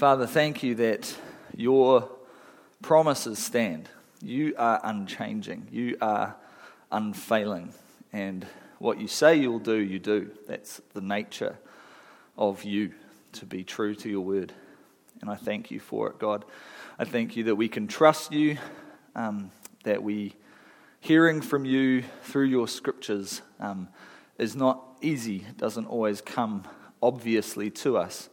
Father, thank you that your promises stand. You are unchanging. You are unfailing. And what you say you'll do, you do. That's the nature of you, to be true to your word. And I thank you for it, God. I thank you that we can trust you, that we hearing from you through your scriptures is not easy. It doesn't always come obviously to us.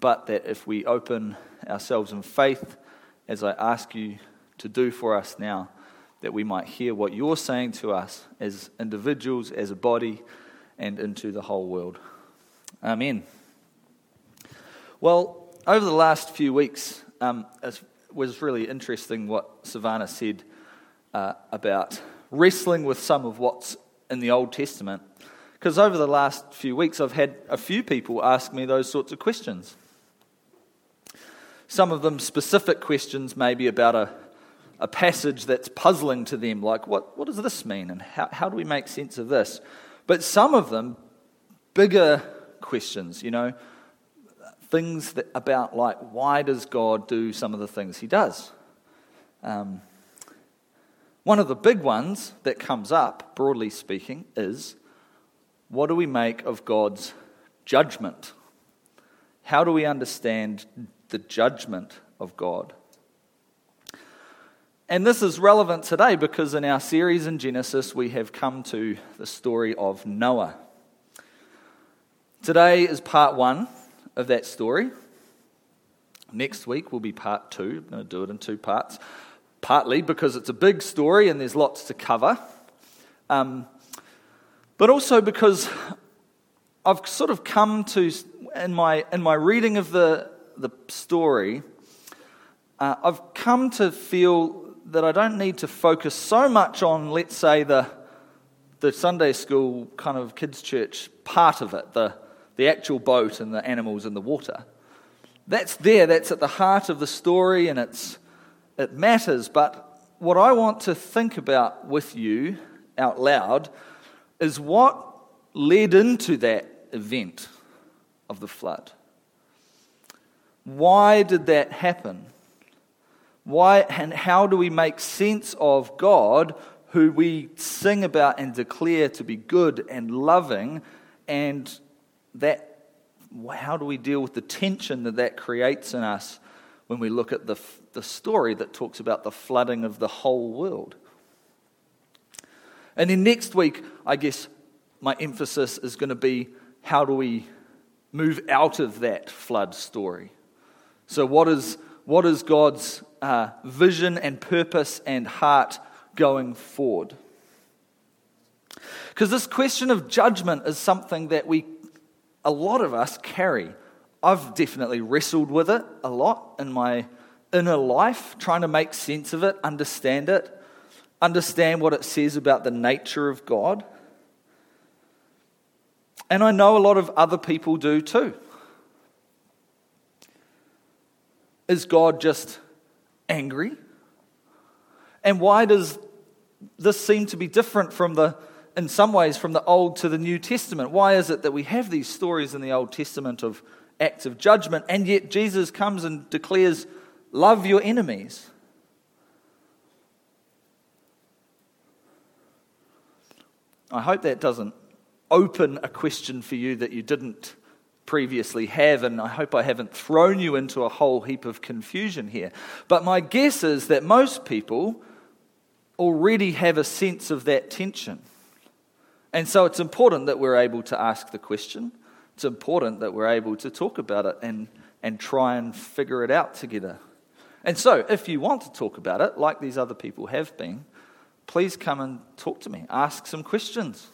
But that if we open ourselves in faith, as I ask you to do for us now, that we might hear what you're saying to us as individuals, as a body, and into the whole world. Amen. Well, over the last few weeks, it was really interesting what Savannah said about wrestling with some of what's in the Old Testament. Because over the last few weeks, I've had a few people ask me those sorts of questions. Some of them specific questions maybe about a passage that's puzzling to them, like what does this mean and how do we make sense of this? But some of them, bigger questions, things that about like why does God do some of the things he does? One of the big ones that comes up, broadly speaking, is what do we make of God's judgment? How do we understand the judgment of God? And this is relevant today because in our series in Genesis, we have come to the story of Noah. Today is part one of that story. Next week will be part two. I'm going to do it in two parts, partly because it's a big story and there's lots to cover, but also because I've sort of come to, in my reading of the story, I've come to feel that I don't need to focus so much on, let's say, the Sunday school kind of kids' church part of it, the actual boat and the animals and the water. That's there, that's at the heart of the story, and it matters. But what I want to think about with you out loud is what led into that event of the flood. Why did that happen? Why and how do we make sense of God, who we sing about and declare to be good and loving, and that how do we deal with the tension that creates in us when we look at the story that talks about the flooding of the whole world? And then next week, I guess my emphasis is going to be how do we move out of that flood story? So what is God's vision and purpose and heart going forward? Because this question of judgment is something that a lot of us carry. I've definitely wrestled with it a lot in my inner life, trying to make sense of it, understand it. Understand what it says about the nature of God. And I know a lot of other people do too. Is God just angry? And why does this seem to be different in some ways, from the Old to the New Testament? Why is it that we have these stories in the Old Testament of acts of judgment, and yet Jesus comes and declares, love your enemies? I hope that doesn't open a question for you that you didn't previously have, and I hope I haven't thrown you into a whole heap of confusion here. But my guess is that most people already have a sense of that tension. And so it's important that we're able to ask the question. It's important that we're able to talk about it and try and figure it out together. And so if you want to talk about it, like these other people have been, please come and talk to me. Ask some questions.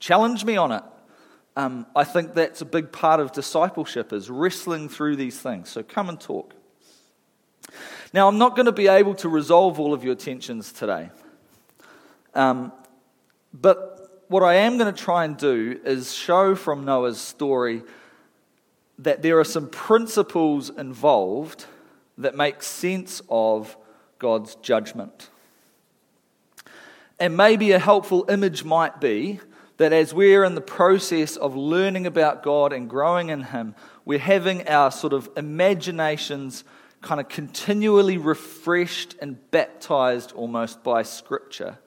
Challenge me on it. I think that's a big part of discipleship, is wrestling through these things. So come and talk. Now, I'm not going to be able to resolve all of your tensions today. But what I am going to try and do is show from Noah's story that there are some principles involved that make sense of God's judgment. And maybe a helpful image might be that as we're in the process of learning about God and growing in Him, we're having our sort of imaginations kind of continually refreshed and baptized almost by Scripture,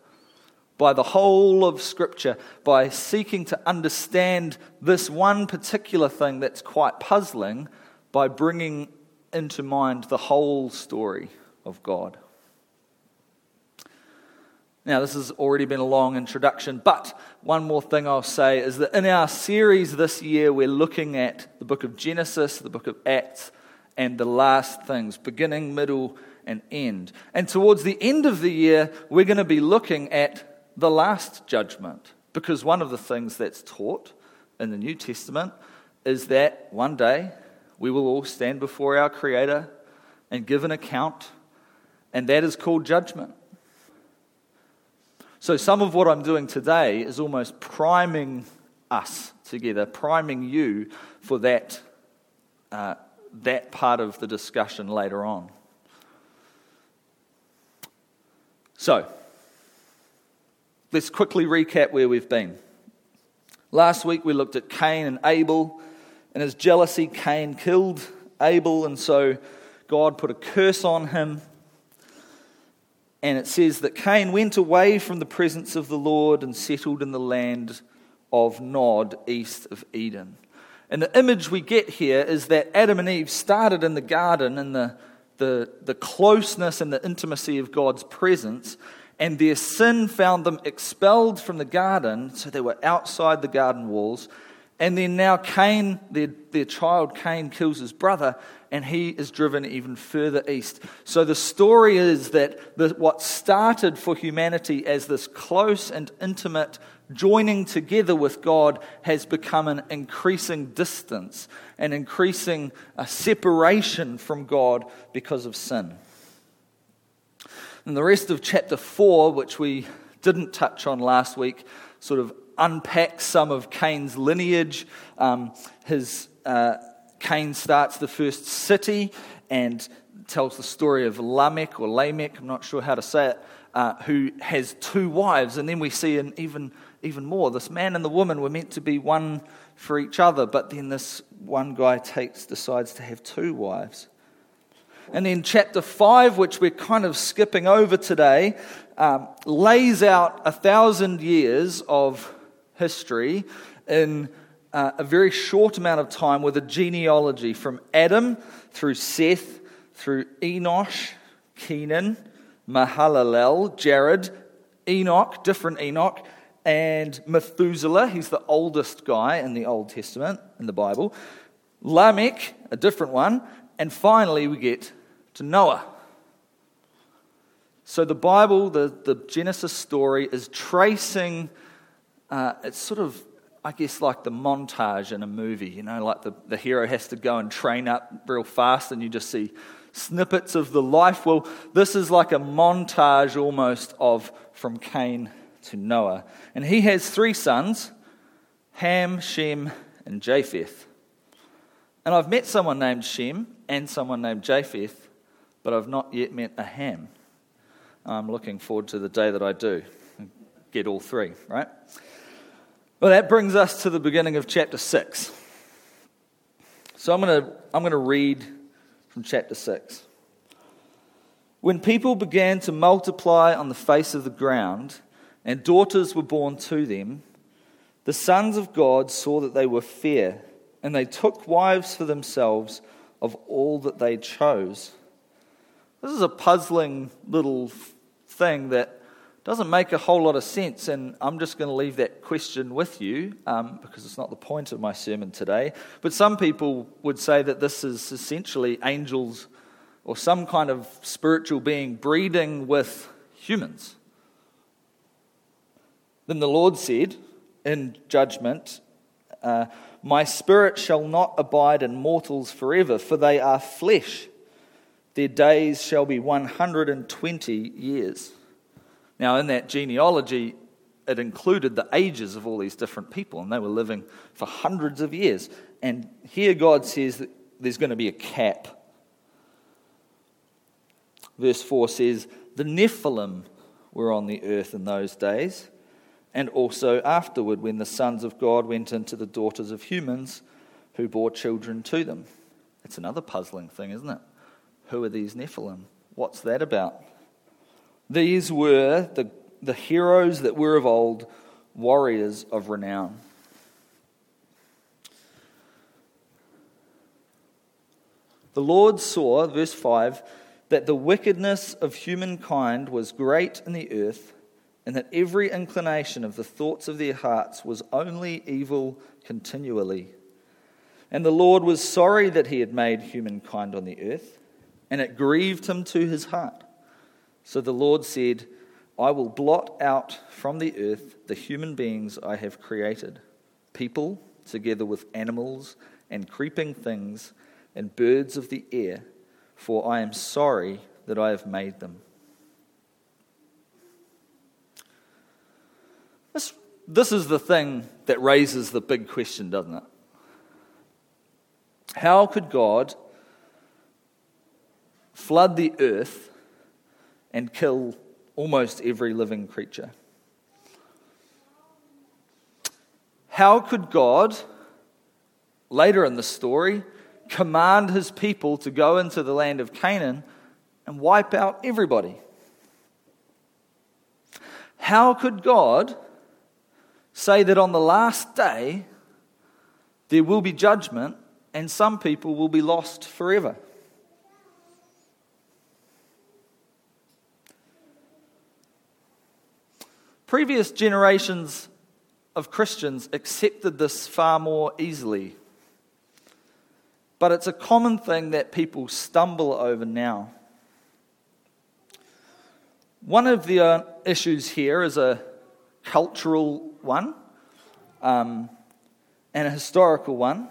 by the whole of Scripture, by seeking to understand this one particular thing that's quite puzzling, by bringing into mind the whole story of God. Now, this has already been a long introduction, but one more thing I'll say is that in our series this year, we're looking at the book of Genesis, the book of Acts, and the last things, beginning, middle, and end. And towards the end of the year, we're going to be looking at the last judgment, because one of the things that's taught in the New Testament is that one day we will all stand before our Creator and give an account, and that is called judgment. So some of what I'm doing today is almost priming us together, priming you for that part of the discussion later on. So, let's quickly recap where we've been. Last week we looked at Cain and Abel. In his jealousy, Cain killed Abel, and so God put a curse on him. And it says that Cain went away from the presence of the Lord and settled in the land of Nod, east of Eden. And the image we get here is that Adam and Eve started in the garden in the closeness and the intimacy of God's presence, and their sin found them expelled from the garden, so they were outside the garden walls. And then now Cain, their child Cain, kills his brother, and he is driven even further east. So the story is that what started for humanity as this close and intimate joining together with God has become an increasing distance, an increasing separation from God because of sin. And the rest of chapter 4, which we didn't touch on last week, sort of unpacks some of Cain's lineage. Cain starts the first city and tells the story of Lamech, I'm not sure how to say it, who has two wives. And then we see an even more. This man and the woman were meant to be one for each other, but then this one guy decides to have two wives. And then chapter 5, which we're kind of skipping over today, lays out 1,000 years of history in a very short amount of time with a genealogy from Adam through Seth, through Enosh, Kenan, Mahalalel, Jared, Enoch, different Enoch, and Methuselah. He's the oldest guy in the Old Testament, in the Bible. Lamech, a different one. And finally we get to Noah. So the Bible, the Genesis story is tracing, it's sort of, I guess, like the montage in a movie, you know, like the hero has to go and train up real fast and you just see snippets of the life. Well, this is like a montage almost of from Cain to Noah. And he has three sons, Ham, Shem, and Japheth. And I've met someone named Shem and someone named Japheth, but I've not yet met a Ham. I'm looking forward to the day that I do and get all three, right? Well, that brings us to the beginning of chapter 6. So I'm going to read from chapter 6. When people began to multiply on the face of the ground, and daughters were born to them, the sons of God saw that they were fair, and they took wives for themselves of all that they chose. This is a puzzling little thing that doesn't make a whole lot of sense, and I'm just going to leave that question with you because it's not the point of my sermon today. But some people would say that this is essentially angels or some kind of spiritual being breeding with humans. Then the Lord said in judgment, "My spirit shall not abide in mortals forever, for they are flesh. Their days shall be 120 years." Now, in that genealogy, it included the ages of all these different people, and they were living for hundreds of years. And here God says that there's going to be a cap. Verse 4 says, "The Nephilim were on the earth in those days, and also afterward, when the sons of God went into the daughters of humans, who bore children to them. It's another puzzling thing, isn't it? Who are these Nephilim? What's that about? These were the heroes that were of old, warriors of renown. The Lord saw, verse 5, that the wickedness of humankind was great in the earth, and that every inclination of the thoughts of their hearts was only evil continually. And the Lord was sorry that he had made humankind on the earth, and it grieved him to his heart. So the Lord said, I will blot out from the earth the human beings I have created, people together with animals and creeping things and birds of the air, for I am sorry that I have made them. This is the thing that raises the big question, doesn't it? How could God flood the earth and kill almost every living creature? How could God, later in the story, command his people to go into the land of Canaan and wipe out everybody? How could God say that on the last day there will be judgment and some people will be lost forever? Previous generations of Christians accepted this far more easily, but it's a common thing that people stumble over now. One of the issues here is a cultural one and a historical one.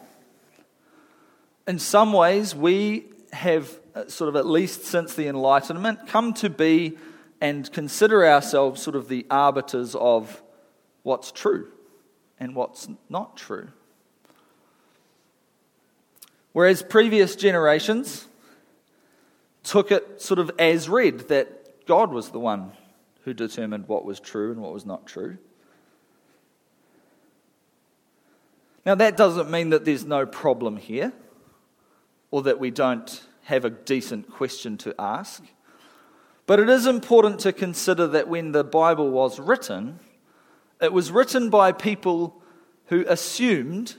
In some ways, we have, sort of at least since the Enlightenment, come to be and consider ourselves sort of the arbiters of what's true and what's not true. Whereas previous generations took it sort of as read that God was the one who determined what was true and what was not true. Now, that doesn't mean that there's no problem here, or that we don't have a decent question to ask. But it is important to consider that when the Bible was written, it was written by people who assumed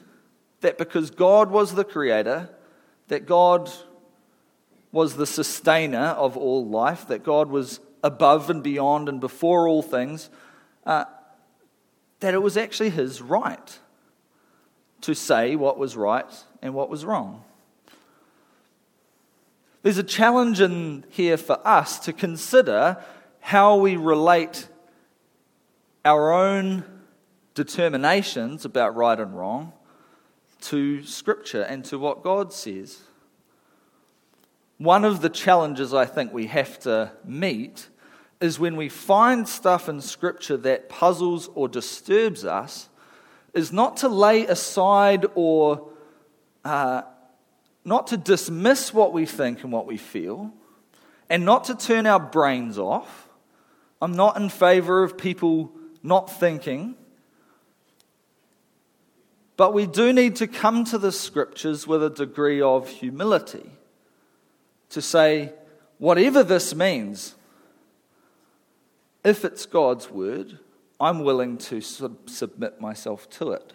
that because God was the creator, that God was the sustainer of all life, that God was above and beyond and before all things, that it was actually his right to say what was right and what was wrong. There's a challenge in here for us to consider how we relate our own determinations about right and wrong to Scripture and to what God says. One of the challenges I think we have to meet is when we find stuff in Scripture that puzzles or disturbs us, is not to lay aside or not to dismiss what we think and what we feel, and not to turn our brains off. I'm not in favor of people not thinking, but we do need to come to the Scriptures with a degree of humility to say, whatever this means, if it's God's word, I'm willing to submit myself to it.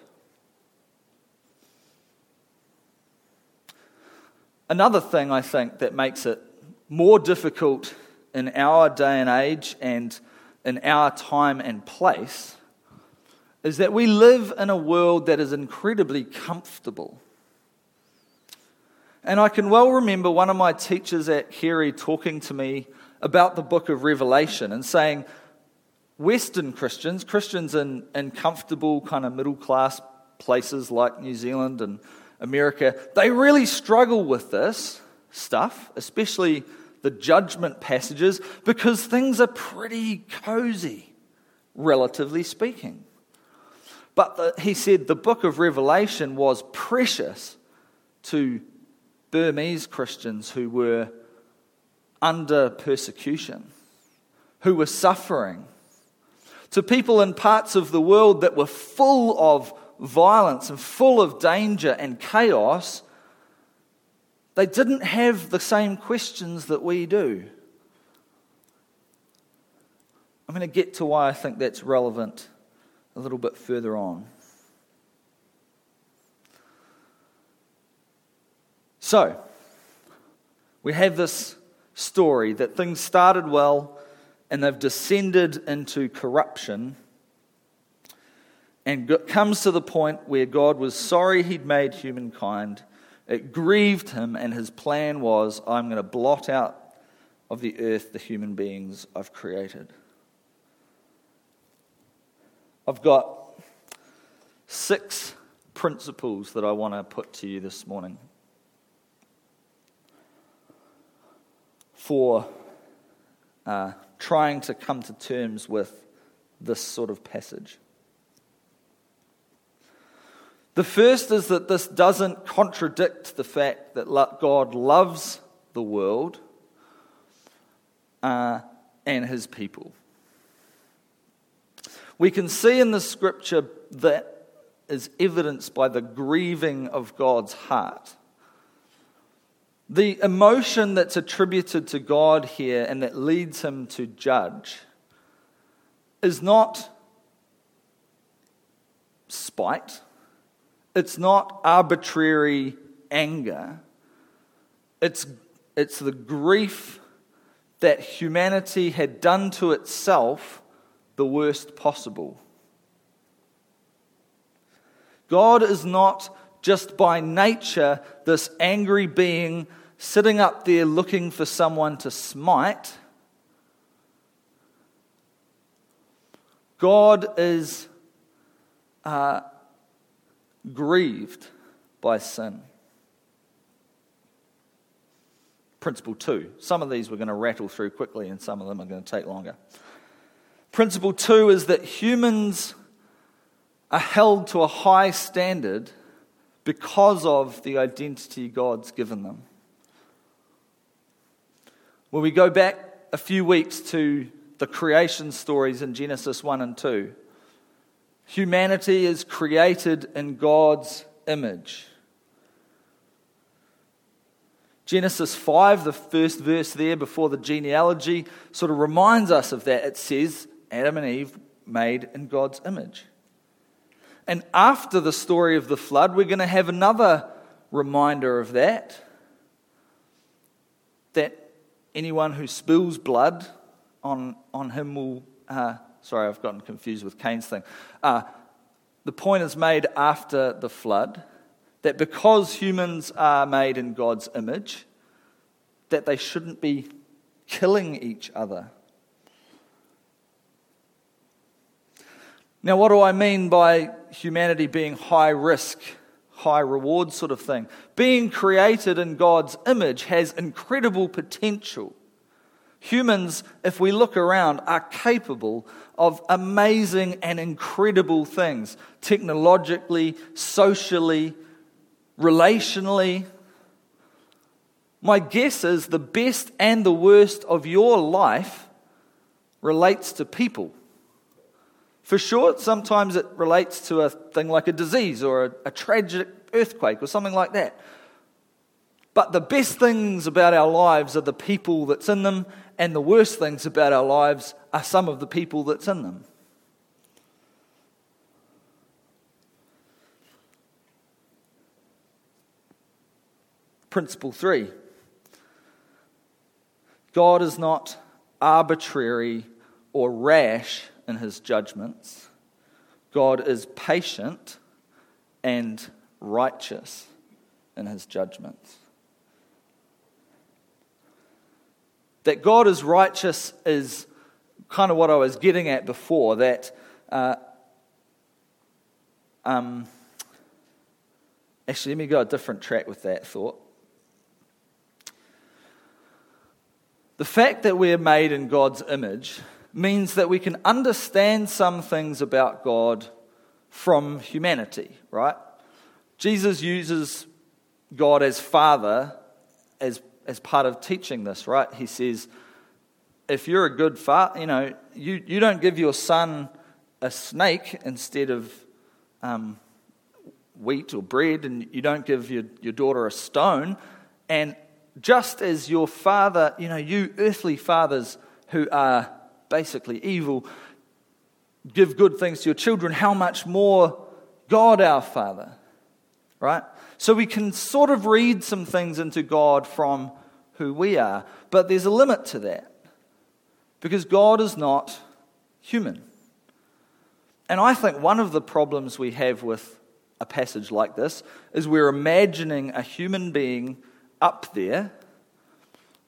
Another thing I think that makes it more difficult in our day and age and in our time and place is that we live in a world that is incredibly comfortable. And I can well remember one of my teachers at Carey talking to me about the book of Revelation and saying Western Christians, Christians in comfortable kind of middle class places like New Zealand and America, they really struggle with this stuff, especially the judgment passages, because things are pretty cozy, relatively speaking. But he said the book of Revelation was precious to Burmese Christians who were under persecution, who were suffering, to people in parts of the world that were full of violence and full of danger and chaos, they didn't have the same questions that we do. I'm going to get to why I think that's relevant a little bit further on. So, we have this story that things started well and they've descended into corruption, and it comes to the point where God was sorry he'd made humankind. It grieved him, and his plan was, I'm going to blot out of the earth the human beings I've created. I've got 6 principles that I want to put to you this morning for trying to come to terms with this sort of passage. The first is that this doesn't contradict the fact that God loves the world and his people. We can see in the scripture that is evidenced by the grieving of God's heart. The emotion that's attributed to God here and that leads him to judge is not spite. It's not arbitrary anger. It's the grief that humanity had done to itself the worst possible. God is not just by nature this angry being sitting up there looking for someone to smite. God is grieved by sin. Principle 2. Some of these we're going to rattle through quickly and some of them are going to take longer. Principle 2 is that humans are held to a high standard because of the identity God's given them. When we go back a few weeks to the creation stories in Genesis 1 and 2, humanity is created in God's image. Genesis 5, the first verse there before the genealogy, sort of reminds us of that. It says, Adam and Eve made in God's image. And after the story of the flood, we're going to have another reminder of that. That anyone who spills blood on him will... Sorry, I've gotten confused with Cain's thing. The point is made after the flood that because humans are made in God's image, that they shouldn't be killing each other. Now, what do I mean by humanity being high risk, high reward sort of thing? Being created in God's image has incredible potential. Humans, if we look around, are capable of amazing and incredible things, technologically, socially, relationally. My guess is the best and the worst of your life relates to people. For sure, sometimes it relates to a thing like a disease or a tragic earthquake or something like that. But the best things about our lives are the people that's in them, and the worst things about our lives are some of the people that's in them. Principle 3. God is not arbitrary or rash in his judgments. God is patient and righteous in his judgments. That God is righteous is kind of what I was getting at before, that actually let me go a different track with that thought. The fact that we are made in God's image means that we can understand some things about God from humanity, right? Jesus uses God as Father as part of teaching this, right? He says, if you're a good father, you don't give your son a snake instead of wheat or bread, and you don't give your daughter a stone. And just as your father, you earthly fathers who are basically evil, give good things to your children, how much more God our Father, right? So we can sort of read some things into God from who we are, but there's a limit to that because God is not human. And I think one of the problems we have with a passage like this is we're imagining a human being up there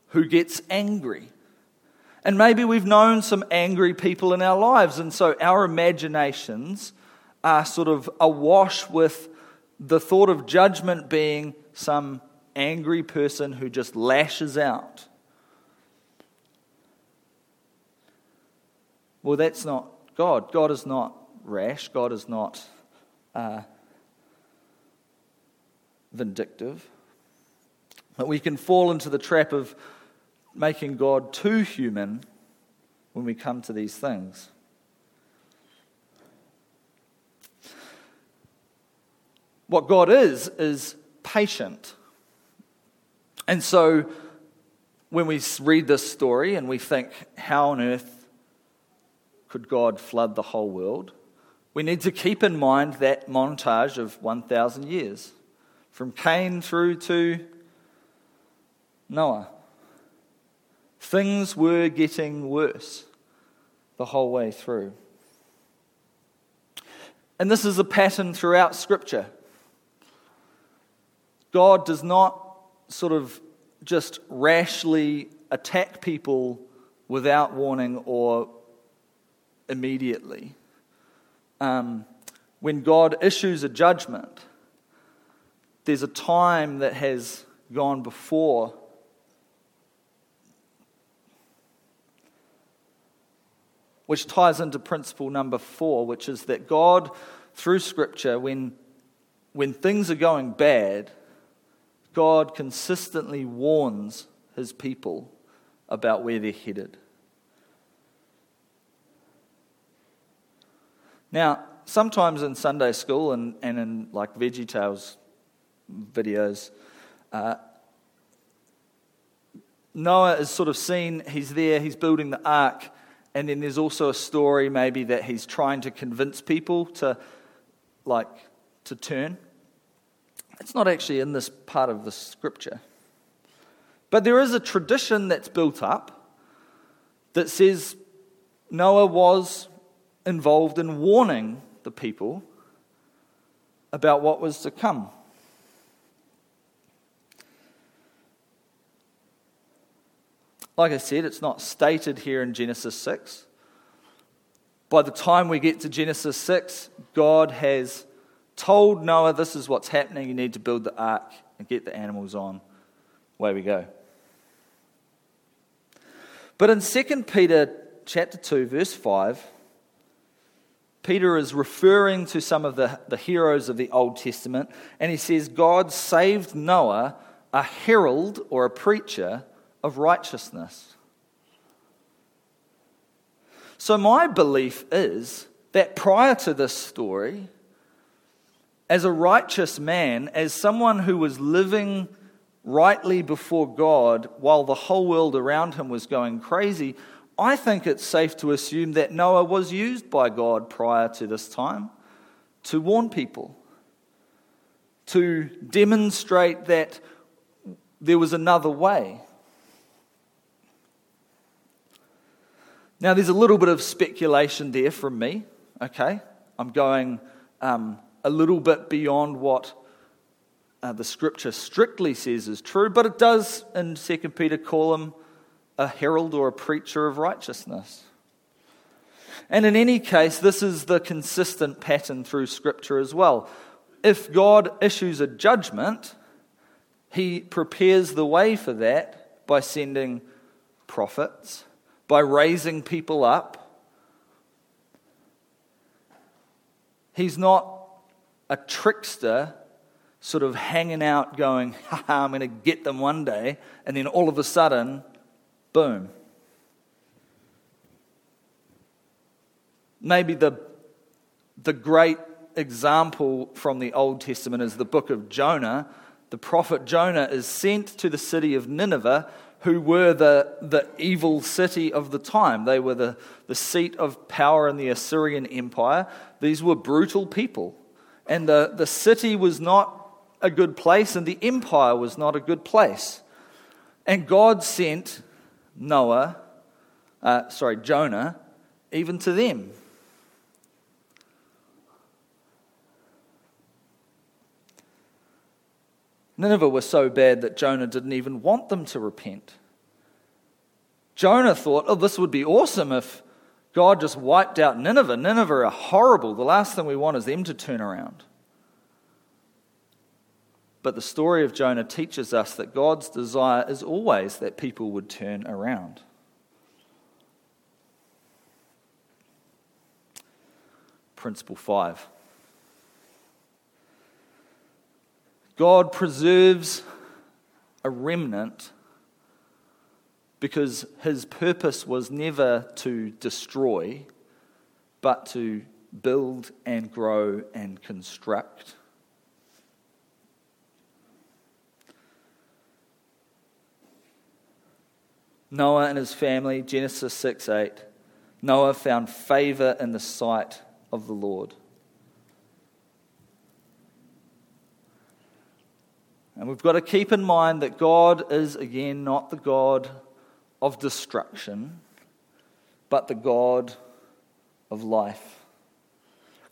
who gets angry. And maybe we've known some angry people in our lives, and so our imaginations are sort of awash with the thought of judgment being some angry person who just lashes out. Well, that's not God. God is not rash. God is not vindictive. But we can fall into the trap of making God too human when we come to these things. What God is patient. And so when we read this story and we think, how on earth could God flood the whole world? We need to keep in mind that montage of 1,000 years, from Cain through to Noah. Things were getting worse the whole way through. And this is a pattern throughout Scripture. God does not sort of just rashly attack people without warning or immediately. When God issues a judgment, there's a time that has gone before. Which ties into principle number 4, which is that God, through Scripture, when things are going bad, God consistently warns his people about where they're headed. Now, sometimes in Sunday school and in like Veggie Tales videos, Noah is sort of seen, he's there, he's building the ark. And then there's also a story maybe that he's trying to convince people to turn. It's not actually in this part of the Scripture. But there is a tradition that's built up that says Noah was involved in warning the people about what was to come. Like I said, it's not stated here in Genesis 6. By the time we get to Genesis 6, God has told Noah, this is what's happening, you need to build the ark and get the animals on. Away we go. But in 2 Peter chapter 2, verse 5, Peter is referring to some of the heroes of the Old Testament, and he says, God saved Noah, a herald or a preacher of righteousness. So my belief is that prior to this story, as a righteous man, as someone who was living rightly before God while the whole world around him was going crazy, I think it's safe to assume that Noah was used by God prior to this time to warn people, to demonstrate that there was another way. Now, there's a little bit of speculation there from me, okay? I'm going a little bit beyond what the Scripture strictly says is true, but it does, in 2 Peter, call him a herald or a preacher of righteousness. And in any case, this is the consistent pattern through Scripture as well. If God issues a judgment, he prepares the way for that by sending prophets, by raising people up. He's not a trickster sort of hanging out going, haha, I'm going to get them one day, and then all of a sudden, boom. Maybe the great example from the Old Testament is the book of Jonah. The prophet Jonah is sent to the city of Nineveh, who were the evil city of the time. They were the seat of power in the Assyrian Empire. These were brutal people. And the city was not a good place, and the empire was not a good place. And God sent Jonah, even to them. Nineveh were so bad that Jonah didn't even want them to repent. Jonah thought, this would be awesome if God just wiped out Nineveh. Nineveh are horrible. The last thing we want is them to turn around. But the story of Jonah teaches us that God's desire is always that people would turn around. Principle 5. God preserves a remnant because his purpose was never to destroy, but to build and grow and construct. Noah and his family, Genesis 6:8. Noah found favor in the sight of the Lord. And we've got to keep in mind that God is, again, not the God of destruction, but the God of life.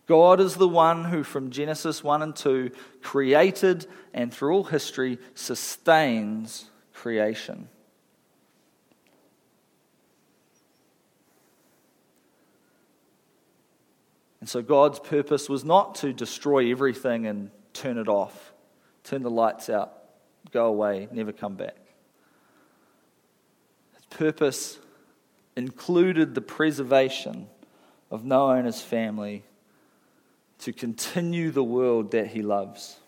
God is the one who, from Genesis 1 and 2, created and through all history sustains creation. And so God's purpose was not to destroy everything and turn it off. Turn the lights out, go away, never come back. His purpose included the preservation of Noah and his family to continue the world that he loves.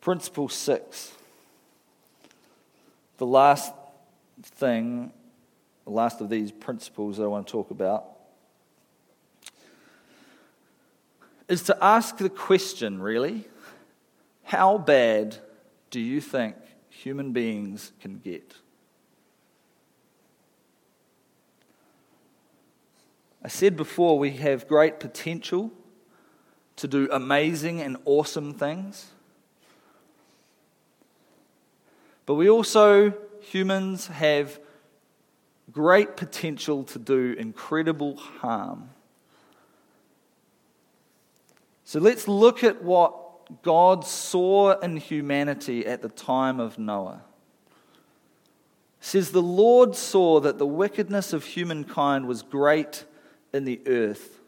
Principle 6. The last of these principles that I want to talk about is to ask the question, really, how bad do you think human beings can get? I said before, we have great potential to do amazing and awesome things. But we also, humans, have great potential to do incredible harm. So let's look at what God saw in humanity at the time of Noah. It says, the Lord saw that the wickedness of humankind was great in the earth,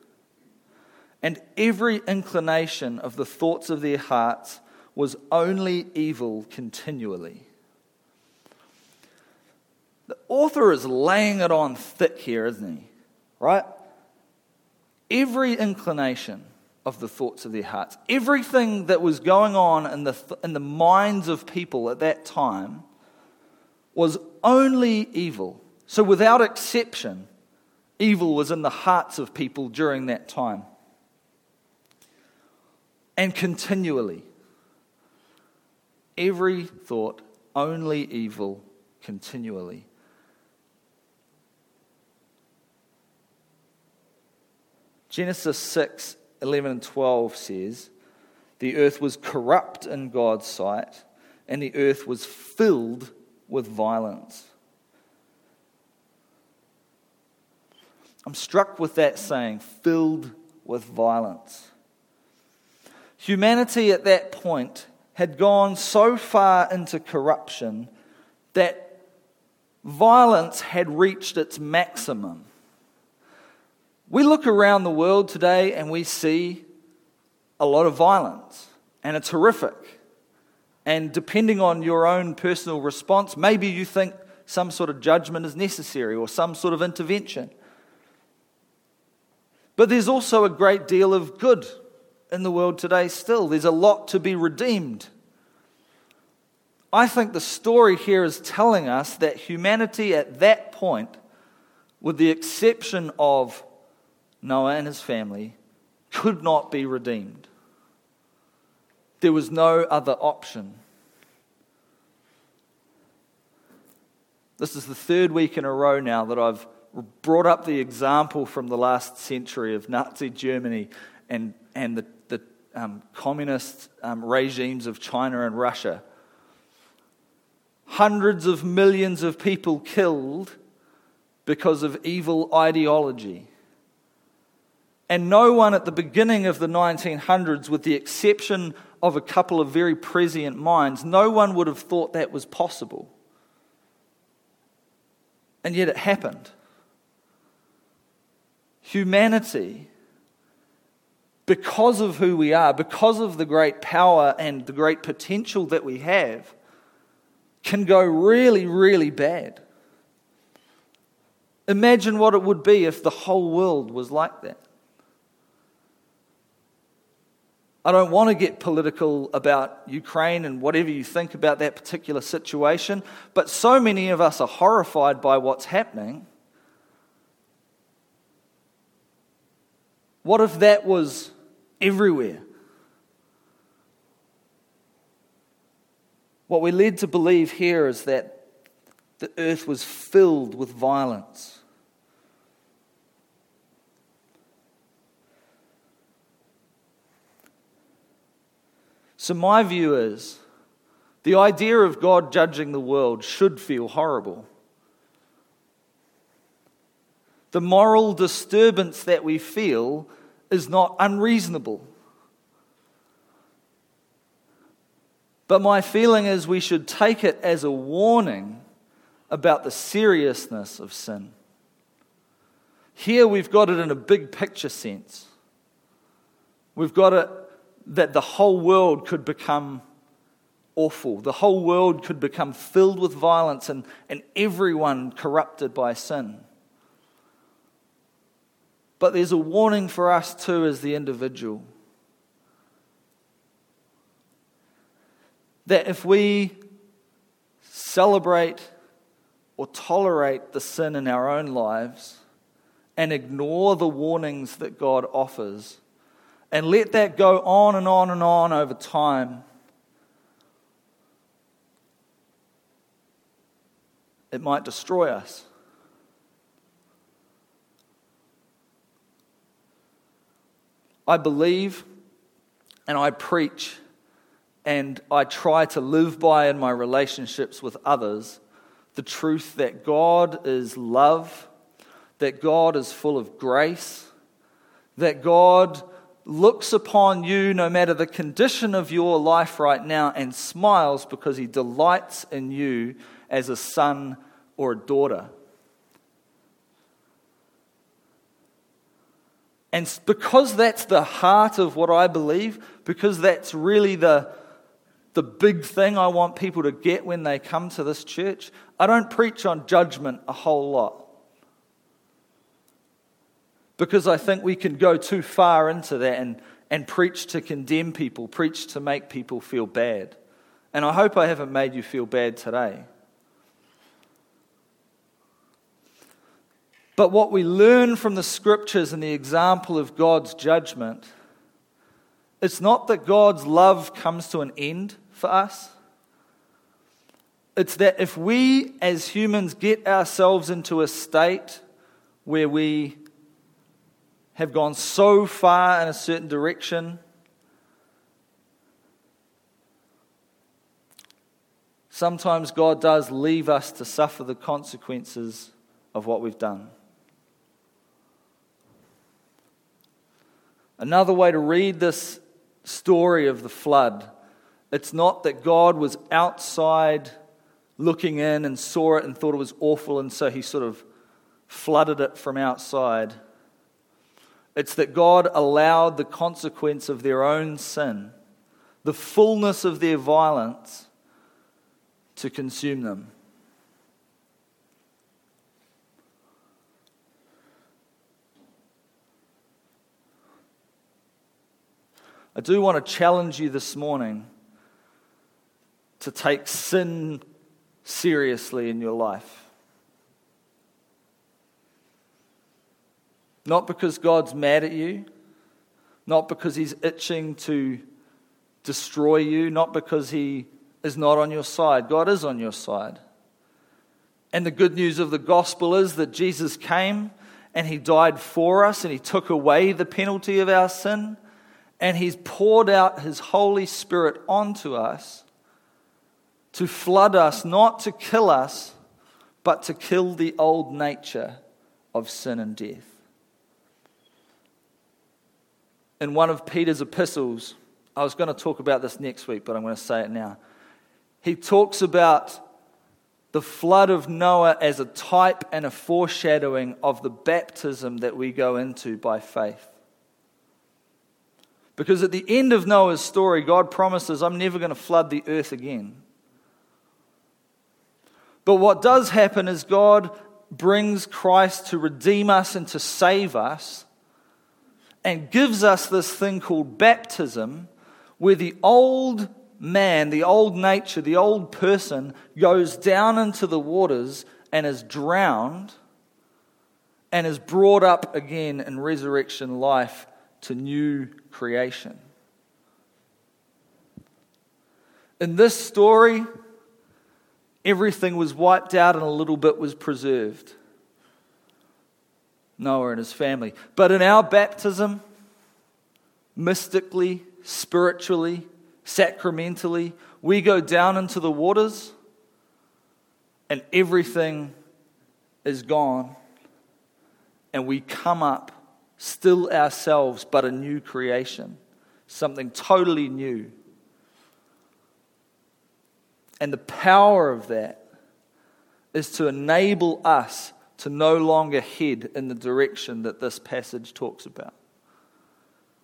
and every inclination of the thoughts of their hearts was only evil continually. The author is laying it on thick here, isn't he? Right? Every inclination of the thoughts of their hearts. Everything that was going on in the minds of people at that time was only evil. So without exception, evil was in the hearts of people during that time. And continually. Every thought, only evil, continually. Genesis 6:11 and 12 says, the earth was corrupt in God's sight, and the earth was filled with violence. I'm struck with that saying, filled with violence. Humanity at that point had gone so far into corruption that violence had reached its maximum. We look around the world today and we see a lot of violence, and it's horrific. And depending on your own personal response, maybe you think some sort of judgment is necessary or some sort of intervention. But there's also a great deal of good in the world today still. There's a lot to be redeemed. I think the story here is telling us that humanity at that point with the exception of Noah and his family, could not be redeemed. There was no other option. This is the third week in a row now that I've brought up the example from the last century of Nazi Germany and the communist regimes of China and Russia. Hundreds of millions of people killed because of evil ideology. And no one at the beginning of the 1900s, with the exception of a couple of very prescient minds, no one would have thought that was possible. And yet it happened. Humanity, because of who we are, because of the great power and the great potential that we have, can go really, really bad. Imagine what it would be if the whole world was like that. I don't want to get political about Ukraine and whatever you think about that particular situation, but so many of us are horrified by what's happening. What if that was everywhere? What we're led to believe here is that the earth was filled with violence. So my view is, the idea of God judging the world should feel horrible. The moral disturbance that we feel is not unreasonable. But my feeling is we should take it as a warning about the seriousness of sin. Here we've got it in a big picture sense. We've got it that the whole world could become awful. The whole world could become filled with violence and everyone corrupted by sin. But there's a warning for us too as the individual. That if we celebrate or tolerate the sin in our own lives and ignore the warnings that God offers and let that go on and on and on over time, it might destroy us. I believe and I preach and I try to live by in my relationships with others the truth that God is love, that God is full of grace, that God looks upon you no matter the condition of your life right now and smiles because he delights in you as a son or a daughter. And because that's the heart of what I believe, because that's really the big thing I want people to get when they come to this church, I don't preach on judgment a whole lot. Because I think we can go too far into that and preach to condemn people, preach to make people feel bad. And I hope I haven't made you feel bad today. But what we learn from the scriptures and the example of God's judgment, it's not that God's love comes to an end for us. It's that if we as humans get ourselves into a state where we have gone so far in a certain direction, sometimes God does leave us to suffer the consequences of what we've done. Another way to read this story of the flood, it's not that God was outside looking in and saw it and thought it was awful and so he sort of flooded it from outside. It's that God allowed the consequence of their own sin, the fullness of their violence, to consume them. I do want to challenge you this morning to take sin seriously in your life. Not because God's mad at you, not because he's itching to destroy you, not because he is not on your side. God is on your side. And the good news of the gospel is that Jesus came and he died for us and he took away the penalty of our sin and he's poured out his Holy Spirit onto us to flood us, not to kill us, but to kill the old nature of sin and death. In one of Peter's epistles, I was going to talk about this next week, but I'm going to say it now. He talks about the flood of Noah as a type and a foreshadowing of the baptism that we go into by faith. Because at the end of Noah's story, God promises, I'm never going to flood the earth again. But what does happen is God brings Christ to redeem us and to save us and gives us this thing called baptism, where the old man, the old nature, the old person goes down into the waters and is drowned and is brought up again in resurrection life to new creation. In this story, everything was wiped out and a little bit was preserved. Noah and his family. But in our baptism, mystically, spiritually, sacramentally, we go down into the waters and everything is gone and we come up still ourselves but a new creation, something totally new. And the power of that is to enable us to no longer head in the direction that this passage talks about.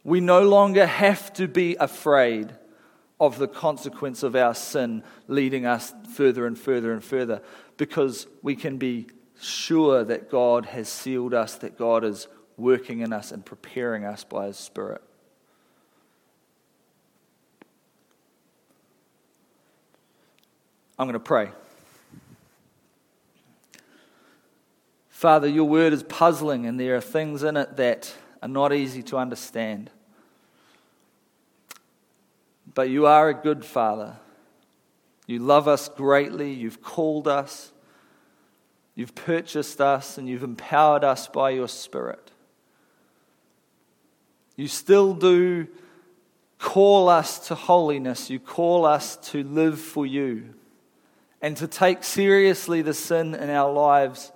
We no longer have to be afraid of the consequence of our sin leading us further and further and further, because we can be sure that God has sealed us, that God is working in us and preparing us by His Spirit. I'm going to pray. Father, your word is puzzling and there are things in it that are not easy to understand. But you are a good Father. You love us greatly. You've called us. You've purchased us and you've empowered us by your Spirit. You still do call us to holiness. You call us to live for you and to take seriously the sin in our lives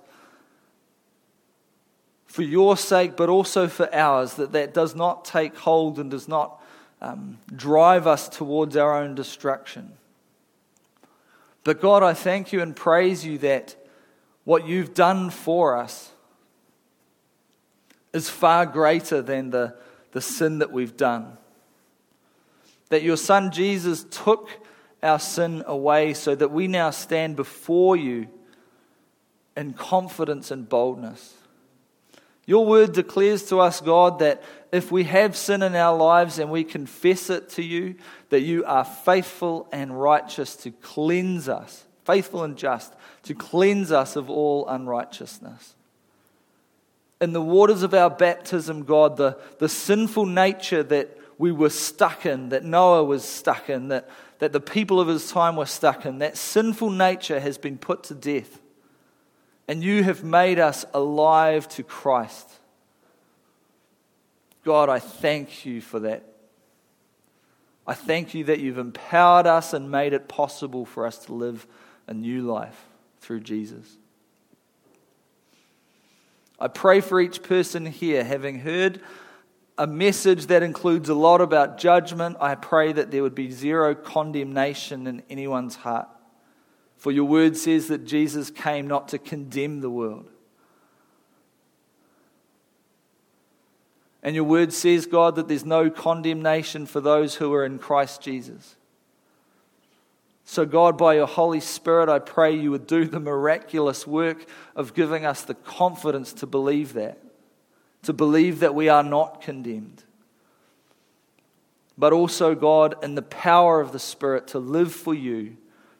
for your sake, but also for ours, that does not take hold and does not drive us towards our own destruction. But God, I thank you and praise you that what you've done for us is far greater than the sin that we've done. That your Son Jesus took our sin away so that we now stand before you in confidence and boldness. Your word declares to us, God, that if we have sin in our lives and we confess it to you, that you are faithful and righteous to cleanse us, faithful and just, to cleanse us of all unrighteousness. In the waters of our baptism, God, the sinful nature that we were stuck in, that Noah was stuck in, that the people of his time were stuck in, that sinful nature has been put to death. And you have made us alive to Christ. God, I thank you for that. I thank you that you've empowered us and made it possible for us to live a new life through Jesus. I pray for each person here, having heard a message that includes a lot about judgment, I pray that there would be zero condemnation in anyone's heart. For your word says that Jesus came not to condemn the world. And your word says, God, that there's no condemnation for those who are in Christ Jesus. So God, by your Holy Spirit, I pray you would do the miraculous work of giving us the confidence to believe that we are not condemned. But also, God, in the power of the Spirit to live for you,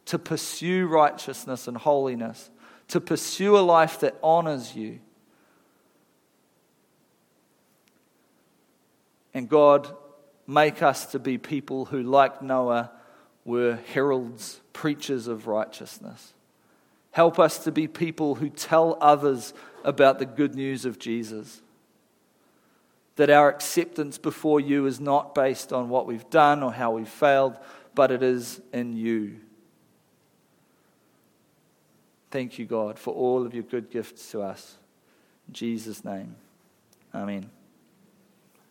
to pursue righteousness and holiness, to pursue a life that honors you, And God, make us to be people who, like Noah, were heralds, preachers of righteousness. Help us to be people who tell others about the good news of Jesus. That our acceptance before you is not based on what we've done or how we've failed, but it is in you. Thank you, God, for all of your good gifts to us. In Jesus' name, amen.